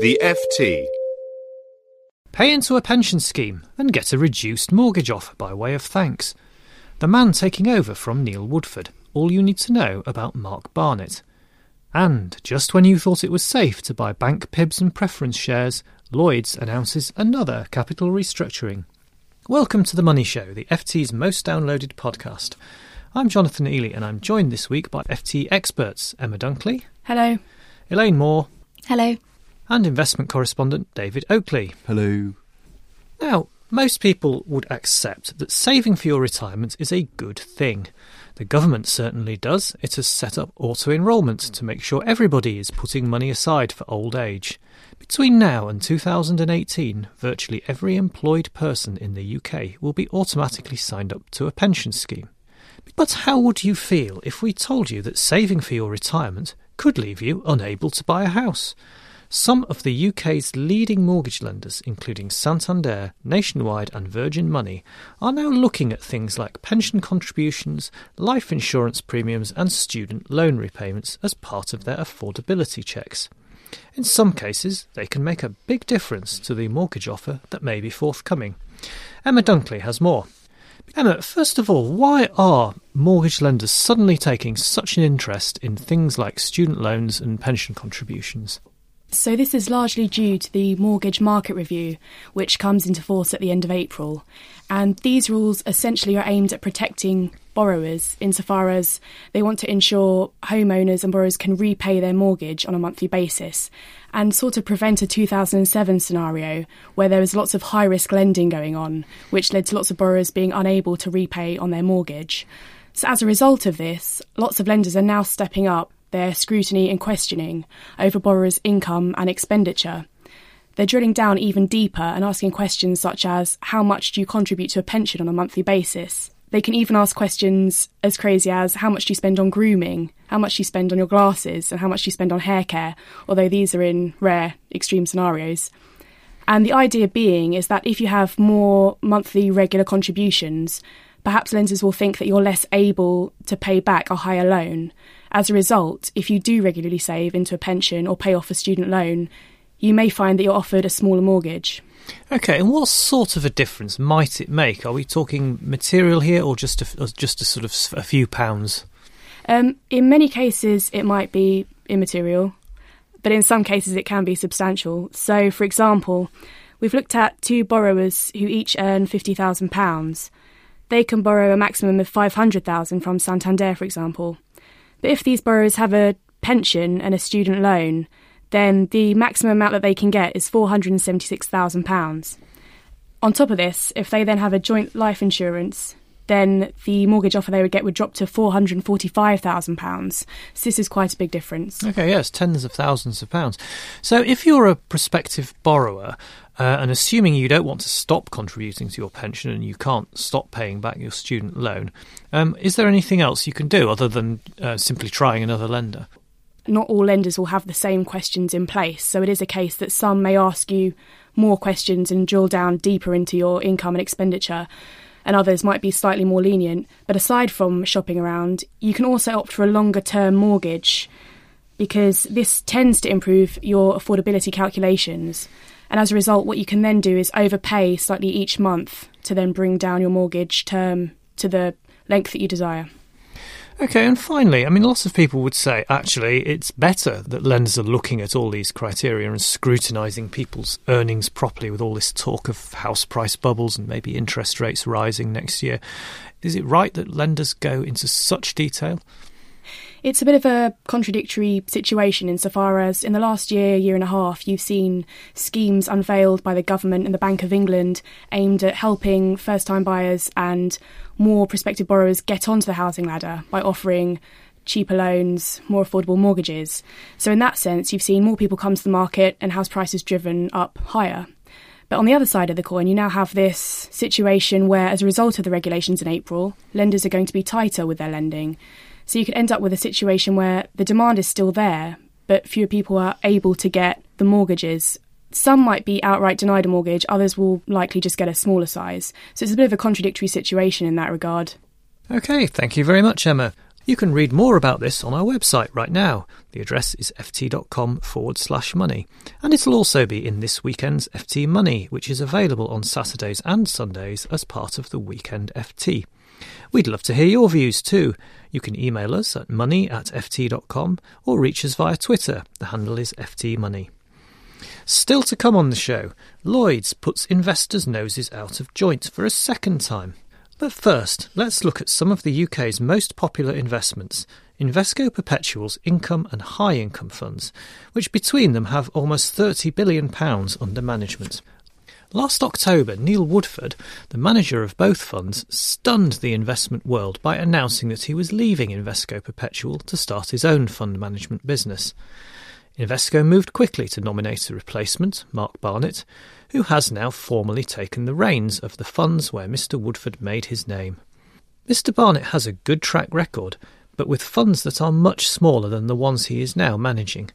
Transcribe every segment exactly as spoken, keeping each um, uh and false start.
The F T. Pay into a pension scheme and get a reduced mortgage offer by way of thanks. The man taking over from Neil Woodford. All you need to know about Mark Barnett. And just when you thought it was safe to buy bank P I Bs and preference shares, Lloyds announces another capital restructuring. Welcome to The Money Show, the F T's most downloaded podcast. I'm Jonathan Ely and I'm joined this week by F T experts Emma Dunkley. Hello. Elaine Moore. Hello. And investment correspondent David Oakley. Hello. Now, most people would accept that saving for your retirement is a good thing. The government certainly does. It has set up auto-enrolment to make sure everybody is putting money aside for old age. Between now and two thousand eighteen, virtually every employed person in the U K will be automatically signed up to a pension scheme. But how would you feel if we told you that saving for your retirement could leave you unable to buy a house? Some of the U K's leading mortgage lenders, including Santander, Nationwide and Virgin Money, are now looking at things like pension contributions, life insurance premiums and student loan repayments as part of their affordability checks. In some cases, they can make a big difference to the mortgage offer that may be forthcoming. Emma Dunkley has more. Emma, first of all, why are mortgage lenders suddenly taking such an interest in things like student loans and pension contributions? So this is largely due to the mortgage market review, which comes into force at the end of April. And these rules essentially are aimed at protecting borrowers insofar as they want to ensure homeowners and borrowers can repay their mortgage on a monthly basis and sort of prevent a two thousand seven scenario where there was lots of high-risk lending going on, which led to lots of borrowers being unable to repay on their mortgage. So as a result of this, lots of lenders are now stepping up their scrutiny and questioning over borrowers' income and expenditure. They're drilling down even deeper and asking questions such as, how much do you contribute to a pension on a monthly basis? They can even ask questions as crazy as, how much do you spend on grooming, how much do you spend on your glasses, and how much do you spend on hair care, although these are in rare, extreme scenarios. And the idea being is that if you have more monthly regular contributions, perhaps lenders will think that you're less able to pay back a higher loan. As a result, if you do regularly save into a pension or pay off a student loan, you may find that you're offered a smaller mortgage. OK, and what sort of a difference might it make? Are we talking material here or just a, or just a sort of a few pounds? Um, in many cases, it might be immaterial, but in some cases it can be substantial. So, for example, we've looked at two borrowers who each earn fifty thousand pounds. They can borrow a maximum of five hundred thousand pounds from Santander, for example. But if these borrowers have a pension and a student loan, then the maximum amount that they can get is four hundred seventy-six thousand pounds. On top of this, if they then have a joint life insurance, then the mortgage offer they would get would drop to four hundred forty-five thousand pounds. So this is quite a big difference. OK, yes, tens of thousands of pounds. So if you're a prospective borrower, Uh, and assuming you don't want to stop contributing to your pension and you can't stop paying back your student loan, um, is there anything else you can do other than uh, simply trying another lender? Not all lenders will have the same questions in place, so it is a case that some may ask you more questions and drill down deeper into your income and expenditure, and others might be slightly more lenient. But aside from shopping around, you can also opt for a longer-term mortgage, because this tends to improve your affordability calculations. And as a result, what you can then do is overpay slightly each month to then bring down your mortgage term to the length that you desire. Okay, and finally, I mean, lots of people would say, actually, it's better that lenders are looking at all these criteria and scrutinising people's earnings properly with all this talk of house price bubbles and maybe interest rates rising next year. Is it right that lenders go into such detail? It's a bit of a contradictory situation insofar as in the last year, year and a half, you've seen schemes unveiled by the government and the Bank of England aimed at helping first-time buyers and more prospective borrowers get onto the housing ladder by offering cheaper loans, more affordable mortgages. So in that sense, you've seen more people come to the market and house prices driven up higher. But on the other side of the coin, you now have this situation where, as a result of the regulations in April, lenders are going to be tighter with their lending. So you could end up with a situation where the demand is still there, but fewer people are able to get the mortgages. Some might be outright denied a mortgage, others will likely just get a smaller size. So it's a bit of a contradictory situation in that regard. OK, thank you very much, Emma. You can read more about this on our website right now. The address is ft.com forward slash money. And it'll also be in this weekend's F T Money, which is available on Saturdays and Sundays as part of the Weekend F T. We'd love to hear your views too. You can email us at money at ft.com or reach us via Twitter. The handle is ftmoney. Still to come on the show, Lloyds puts investors' noses out of joint for a second time. But first, let's look at some of the U K's most popular investments, Invesco Perpetual's income and high income funds, which between them have almost thirty billion pounds under management. Last October, Neil Woodford, the manager of both funds, stunned the investment world by announcing that he was leaving Invesco Perpetual to start his own fund management business. Invesco moved quickly to nominate a replacement, Mark Barnett, who has now formally taken the reins of the funds where Mister Woodford made his name. Mister Barnett has a good track record, but with funds that are much smaller than the ones he is now managing.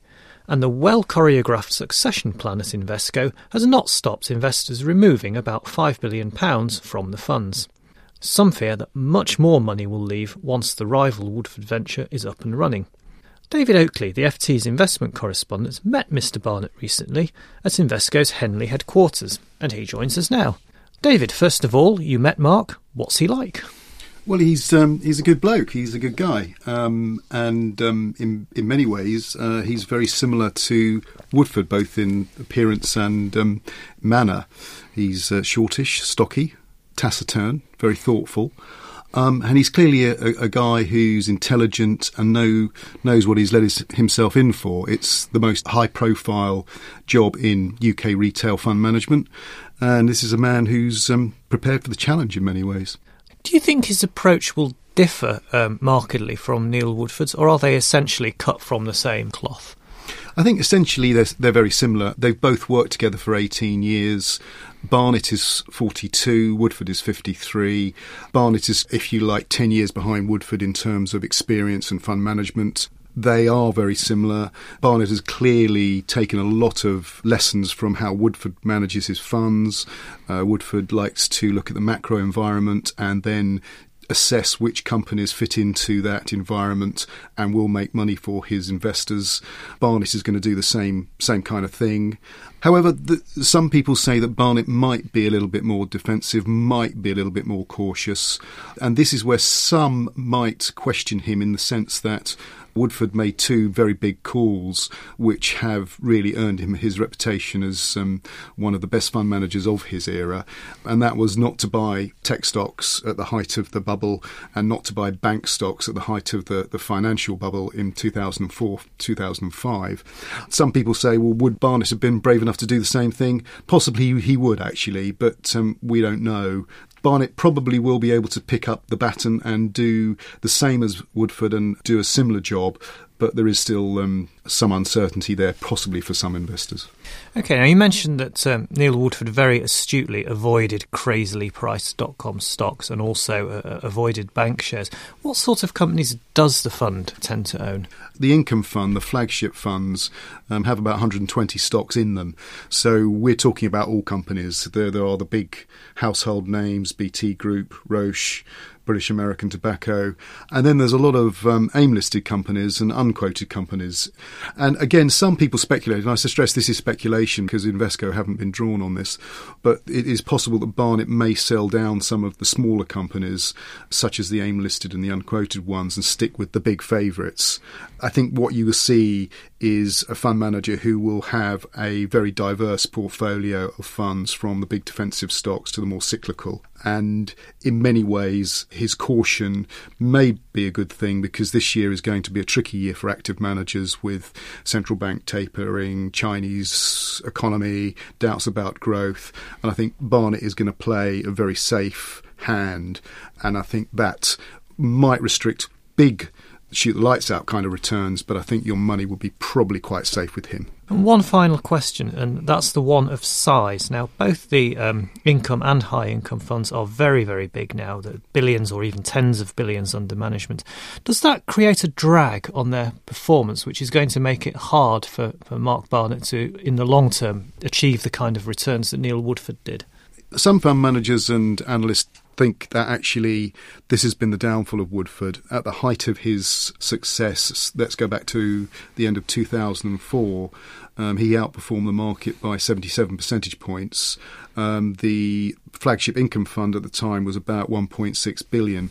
And the well-choreographed succession plan at Invesco has not stopped investors removing about five billion pounds from the funds. Some fear that much more money will leave once the rival Woodford venture is up and running. David Oakley, the F T's investment correspondent, met Mister Barnett recently at Invesco's Henley headquarters, and he joins us now. David, first of all, you met Mark. What's he like? Well, he's um, he's a good bloke. He's a good guy, um, and um, in in many ways, uh, he's very similar to Woodford, both in appearance and um, manner. He's uh, shortish, stocky, taciturn, very thoughtful, um, and he's clearly a, a, a guy who's intelligent and know knows what he's let his, himself in for. It's the most high-profile job in U K retail fund management, and this is a man who's um, prepared for the challenge in many ways. Do you think his approach will differ um, markedly from Neil Woodford's, or are they essentially cut from the same cloth? I think essentially they're, they're very similar. They've both worked together for eighteen years. Barnett is forty-two, Woodford is fifty-three. Barnett is, if you like, ten years behind Woodford in terms of experience and fund management. They are very similar. Barnett has clearly taken a lot of lessons from how Woodford manages his funds. Uh, Woodford likes to look at the macro environment and then assess which companies fit into that environment and will make money for his investors. Barnett is going to do the same same kind of thing. However, the, some people say that Barnett might be a little bit more defensive, might be a little bit more cautious. And this is where some might question him in the sense that Woodford made two very big calls which have really earned him his reputation as um, one of the best fund managers of his era, and that was not to buy tech stocks at the height of the bubble and not to buy bank stocks at the height of the, the financial bubble in two thousand four to two thousand five. Some people say, well, would Barnett have been brave enough to do the same thing? Possibly he would, actually, but um, we don't know. Barnett probably will be able to pick up the baton and do the same as Woodford and do a similar job, but there is still um, some uncertainty there, possibly for some investors. OK, now you mentioned that um, Neil Woodford very astutely avoided crazily priced dot-com stocks and also uh, avoided bank shares. What sort of companies does the fund tend to own? The income fund, the flagship funds, um, have about one hundred twenty stocks in them. So we're talking about all companies. There, there are the big household names, B T Group, Roche, British American Tobacco. And then there's a lot of um, AIM-listed companies and unquoted companies. And again, some people speculate, and I stress this is speculation because Invesco haven't been drawn on this, but it is possible that Barnett may sell down some of the smaller companies, such as the AIM-listed and the unquoted ones, and stick with the big favourites. I think what you will see is a fund manager who will have a very diverse portfolio of funds, from the big defensive stocks to the more cyclical. And in many ways, his caution may be a good thing, because this year is going to be a tricky year for active managers, with central bank tapering, Chinese economy, doubts about growth. And I think Barnett is going to play a very safe hand. And I think that might restrict big shoot the lights out kind of returns, but I think your money will be probably quite safe with him. And one final question, and that's the one of size. Now, both the um, income and high income funds are very, very big now, the billions or even tens of billions under management. Does that create a drag on their performance, which is going to make it hard for, for Mark Barnett to, in the long term, achieve the kind of returns that Neil Woodford did? Some fund managers and analysts think that actually this has been the downfall of Woodford. At the height of his success, let's go back to the end of two thousand four, um, he outperformed the market by seventy-seven percentage points. Um, the flagship income fund at the time was about one point six billion.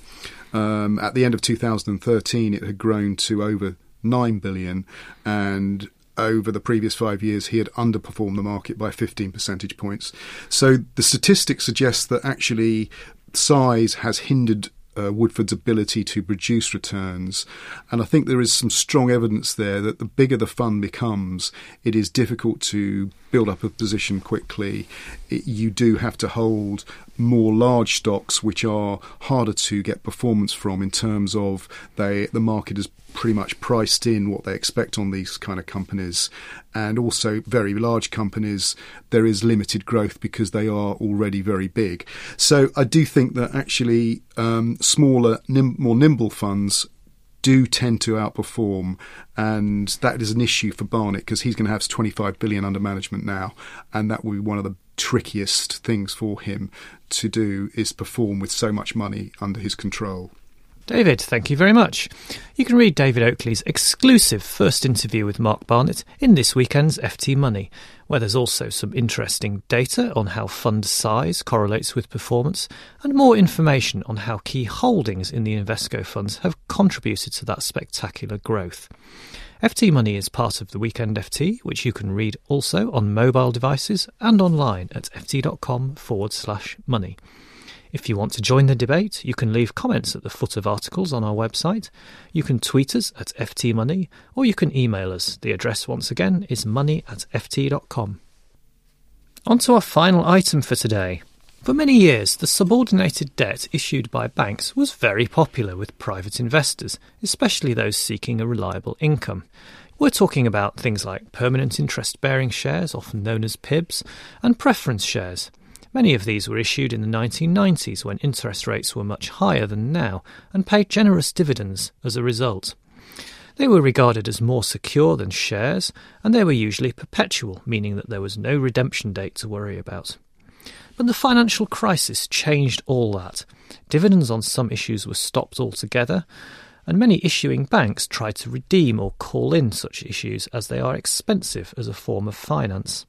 Um, at the end of two thousand thirteen, it had grown to over nine billion, and over the previous five years, he had underperformed the market by fifteen percentage points. So the statistics suggest that actually size has hindered uh, Woodford's ability to produce returns. And I think there is some strong evidence there that the bigger the fund becomes, it is difficult to build up a position quickly. It, you do have to hold more large stocks, which are harder to get performance from, in terms of they the market is pretty much priced in what they expect on these kind of companies. And also very large companies, there is limited growth because they are already very big. So I do think that actually um, smaller, nim- more nimble funds do tend to outperform, and that is an issue for Barnett, because he's going to have twenty-five billion under management now, and that will be one of the trickiest things for him to do, is perform with so much money under his control. David, thank you very much. You can read David Oakley's exclusive first interview with Mark Barnett in this weekend's F T Money, where there's also some interesting data on how fund size correlates with performance, and more information on how key holdings in the Invesco funds have contributed to that spectacular growth. F T Money is part of the Weekend F T, which you can read also on mobile devices and online at ft.com forward slash money. If you want to join the debate, you can leave comments at the foot of articles on our website. You can tweet us at F T Money, or you can email us. The address, once again, is money at ft.com. On to our final item for today. For many years, the subordinated debt issued by banks was very popular with private investors, especially those seeking a reliable income. We're talking about things like permanent interest-bearing shares, often known as P I Bs, and preference shares. Many of these were issued in the nineteen nineties, when interest rates were much higher than now, and paid generous dividends as a result. They were regarded as more secure than shares, and they were usually perpetual, meaning that there was no redemption date to worry about. But the financial crisis changed all that. Dividends on some issues were stopped altogether, and many issuing banks tried to redeem or call in such issues, as they are expensive as a form of finance.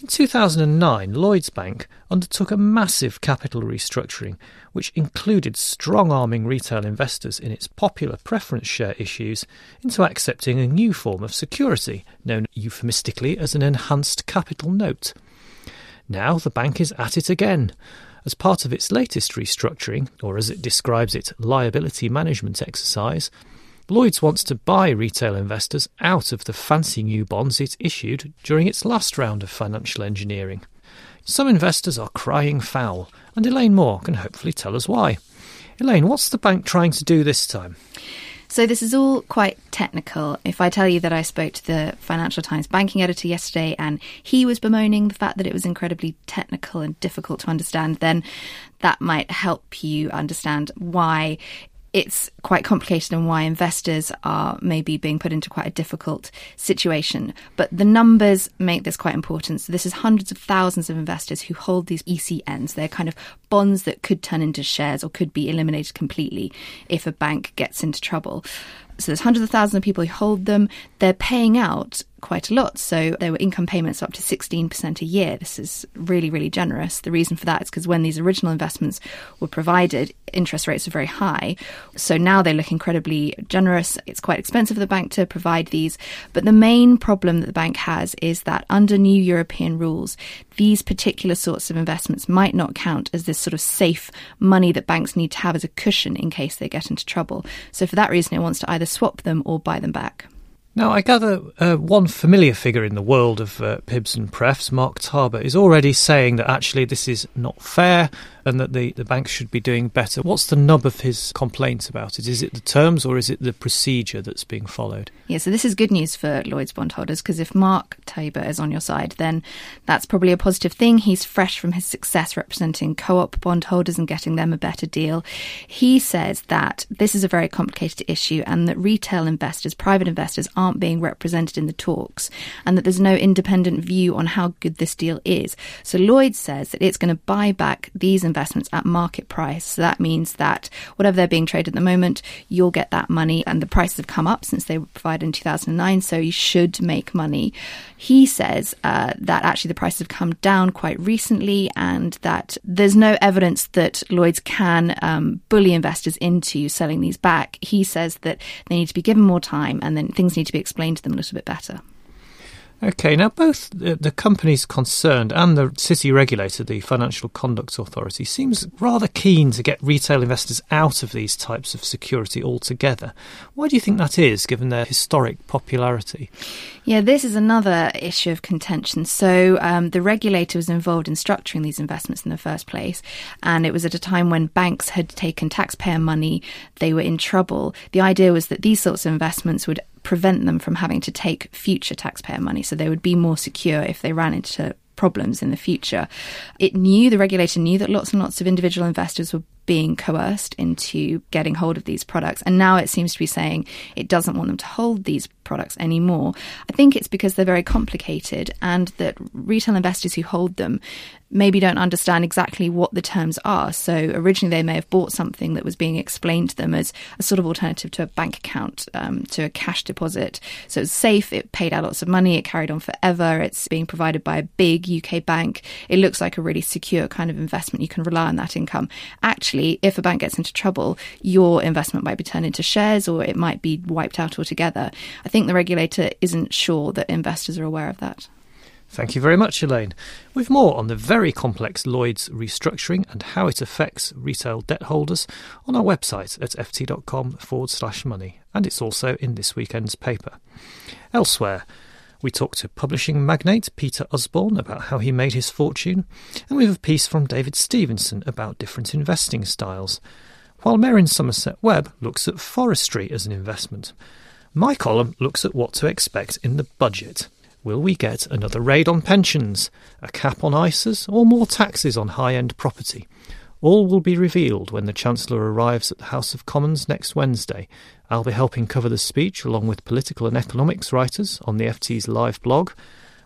In two thousand nine, Lloyds Bank undertook a massive capital restructuring, which included strong-arming retail investors in its popular preference share issues into accepting a new form of security, known euphemistically as an enhanced capital note. Now the bank is at it again. As part of its latest restructuring, or as it describes it, liability management exercise, Lloyds wants to buy retail investors out of the fancy new bonds it issued during its last round of financial engineering. Some investors are crying foul, and Elaine Moore can hopefully tell us why. Elaine, what's the bank trying to do this time? So this is all quite technical. If I tell you that I spoke to the Financial Times banking editor yesterday and he was bemoaning the fact that it was incredibly technical and difficult to understand, then that might help you understand why it's quite complicated and why investors are maybe being put into quite a difficult situation. But the numbers make this quite important. So this is hundreds of thousands of investors who hold these E C Ns. They're kind of bonds that could turn into shares or could be eliminated completely if a bank gets into trouble. So there's hundreds of thousands of people who hold them. They're paying out quite a lot. So there were income payments up to sixteen percent a year. This is really, really generous. The reason for that is because when these original investments were provided, interest rates were very high. So now they look incredibly generous. It's quite expensive for the bank to provide these. But the main problem that the bank has is that under new European rules, these particular sorts of investments might not count as this sort of safe money that banks need to have as a cushion in case they get into trouble. So for that reason, it wants to either swap them or buy them back. Now, I gather uh, one familiar figure in the world of uh, P I Bs and Prefs, Mark Tabor, is already saying that actually this is not fair and that the, the banks should be doing better. What's the nub of his complaint about it? Is it the terms or is it the procedure that's being followed? Yeah, so this is good news for Lloyds bondholders, because if Mark Tabor is on your side, then that's probably a positive thing. He's fresh from his success representing co-op bondholders and getting them a better deal. He says that this is a very complicated issue and that retail investors, private investors, aren't aren't being represented in the talks and that there's no independent view on how good this deal is. So Lloyds says that it's going to buy back these investments at market price. So that means that whatever they're being traded at the moment, you'll get that money, and the prices have come up since they were provided in two thousand nine, so you should make money. He says uh, that actually the prices have come down quite recently and that there's no evidence that Lloyds can um, bully investors into selling these back. He says that they need to be given more time and then things need to be explained to them a little bit better. OK, now both the, the companies concerned and the city regulator, the Financial Conduct Authority, seems rather keen to get retail investors out of these types of security altogether. Why do you think that is, given their historic popularity? Yeah, this is another issue of contention. So um, the regulator was involved in structuring these investments in the first place, and it was at a time when banks had taken taxpayer money, they were in trouble. The idea was that these sorts of investments would prevent them from having to take future taxpayer money. So they would be more secure if they ran into problems in the future. It knew, the regulator knew, that lots and lots of individual investors were being coerced into getting hold of these products. And now it seems to be saying it doesn't want them to hold these products anymore. I think it's because they're very complicated and that retail investors who hold them maybe don't understand exactly what the terms are. So originally they may have bought something that was being explained to them as a sort of alternative to a bank account, um, to a cash deposit. So it's safe, it paid out lots of money, it carried on forever, it's being provided by a big U K bank. It looks like a really secure kind of investment, you can rely on that income. Actually, if a bank gets into trouble, your investment might be turned into shares or it might be wiped out altogether. I think the regulator isn't sure that investors are aware of that. Thank you very much, Elaine. With more on the very complex Lloyds restructuring and how it affects retail debt holders on our website at ft.com forward slash money. And it's also in this weekend's paper. Elsewhere, we talked to publishing magnate Peter Usborne about how he made his fortune, and we have a piece from David Stevenson about different investing styles, while Merrin Somerset Webb looks at forestry as an investment. My column looks at what to expect in the budget. Will we get another raid on pensions, a cap on ISIS, or more taxes on high-end property? All will be revealed when the Chancellor arrives at the House of Commons next Wednesday. I'll be helping cover the speech along with political and economics writers on the F T's live blog,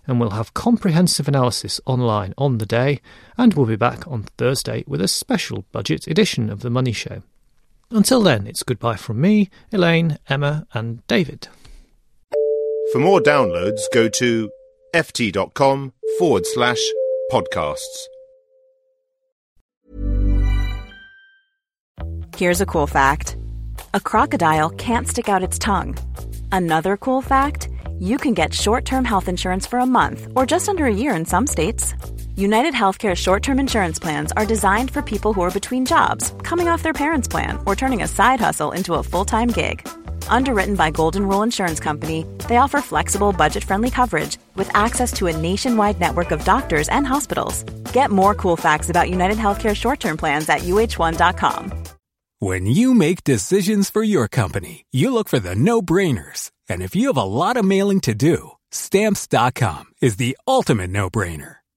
and we'll have comprehensive analysis online on the day, and we'll be back on Thursday with a special budget edition of The Money Show. Until then, it's goodbye from me, Elaine, Emma and David. For more downloads, go to ft.com forward slash podcasts. Here's a cool fact. A crocodile can't stick out its tongue. Another cool fact, you can get short-term health insurance for a month or just under a year in some states. United Healthcare short-term insurance plans are designed for people who are between jobs, coming off their parents' plan, or turning a side hustle into a full-time gig. Underwritten by Golden Rule Insurance Company, they offer flexible, budget-friendly coverage with access to a nationwide network of doctors and hospitals. Get more cool facts about United Healthcare short-term plans at u h one dot com. When you make decisions for your company, you look for the no-brainers. And if you have a lot of mailing to do, Stamps dot com is the ultimate no-brainer.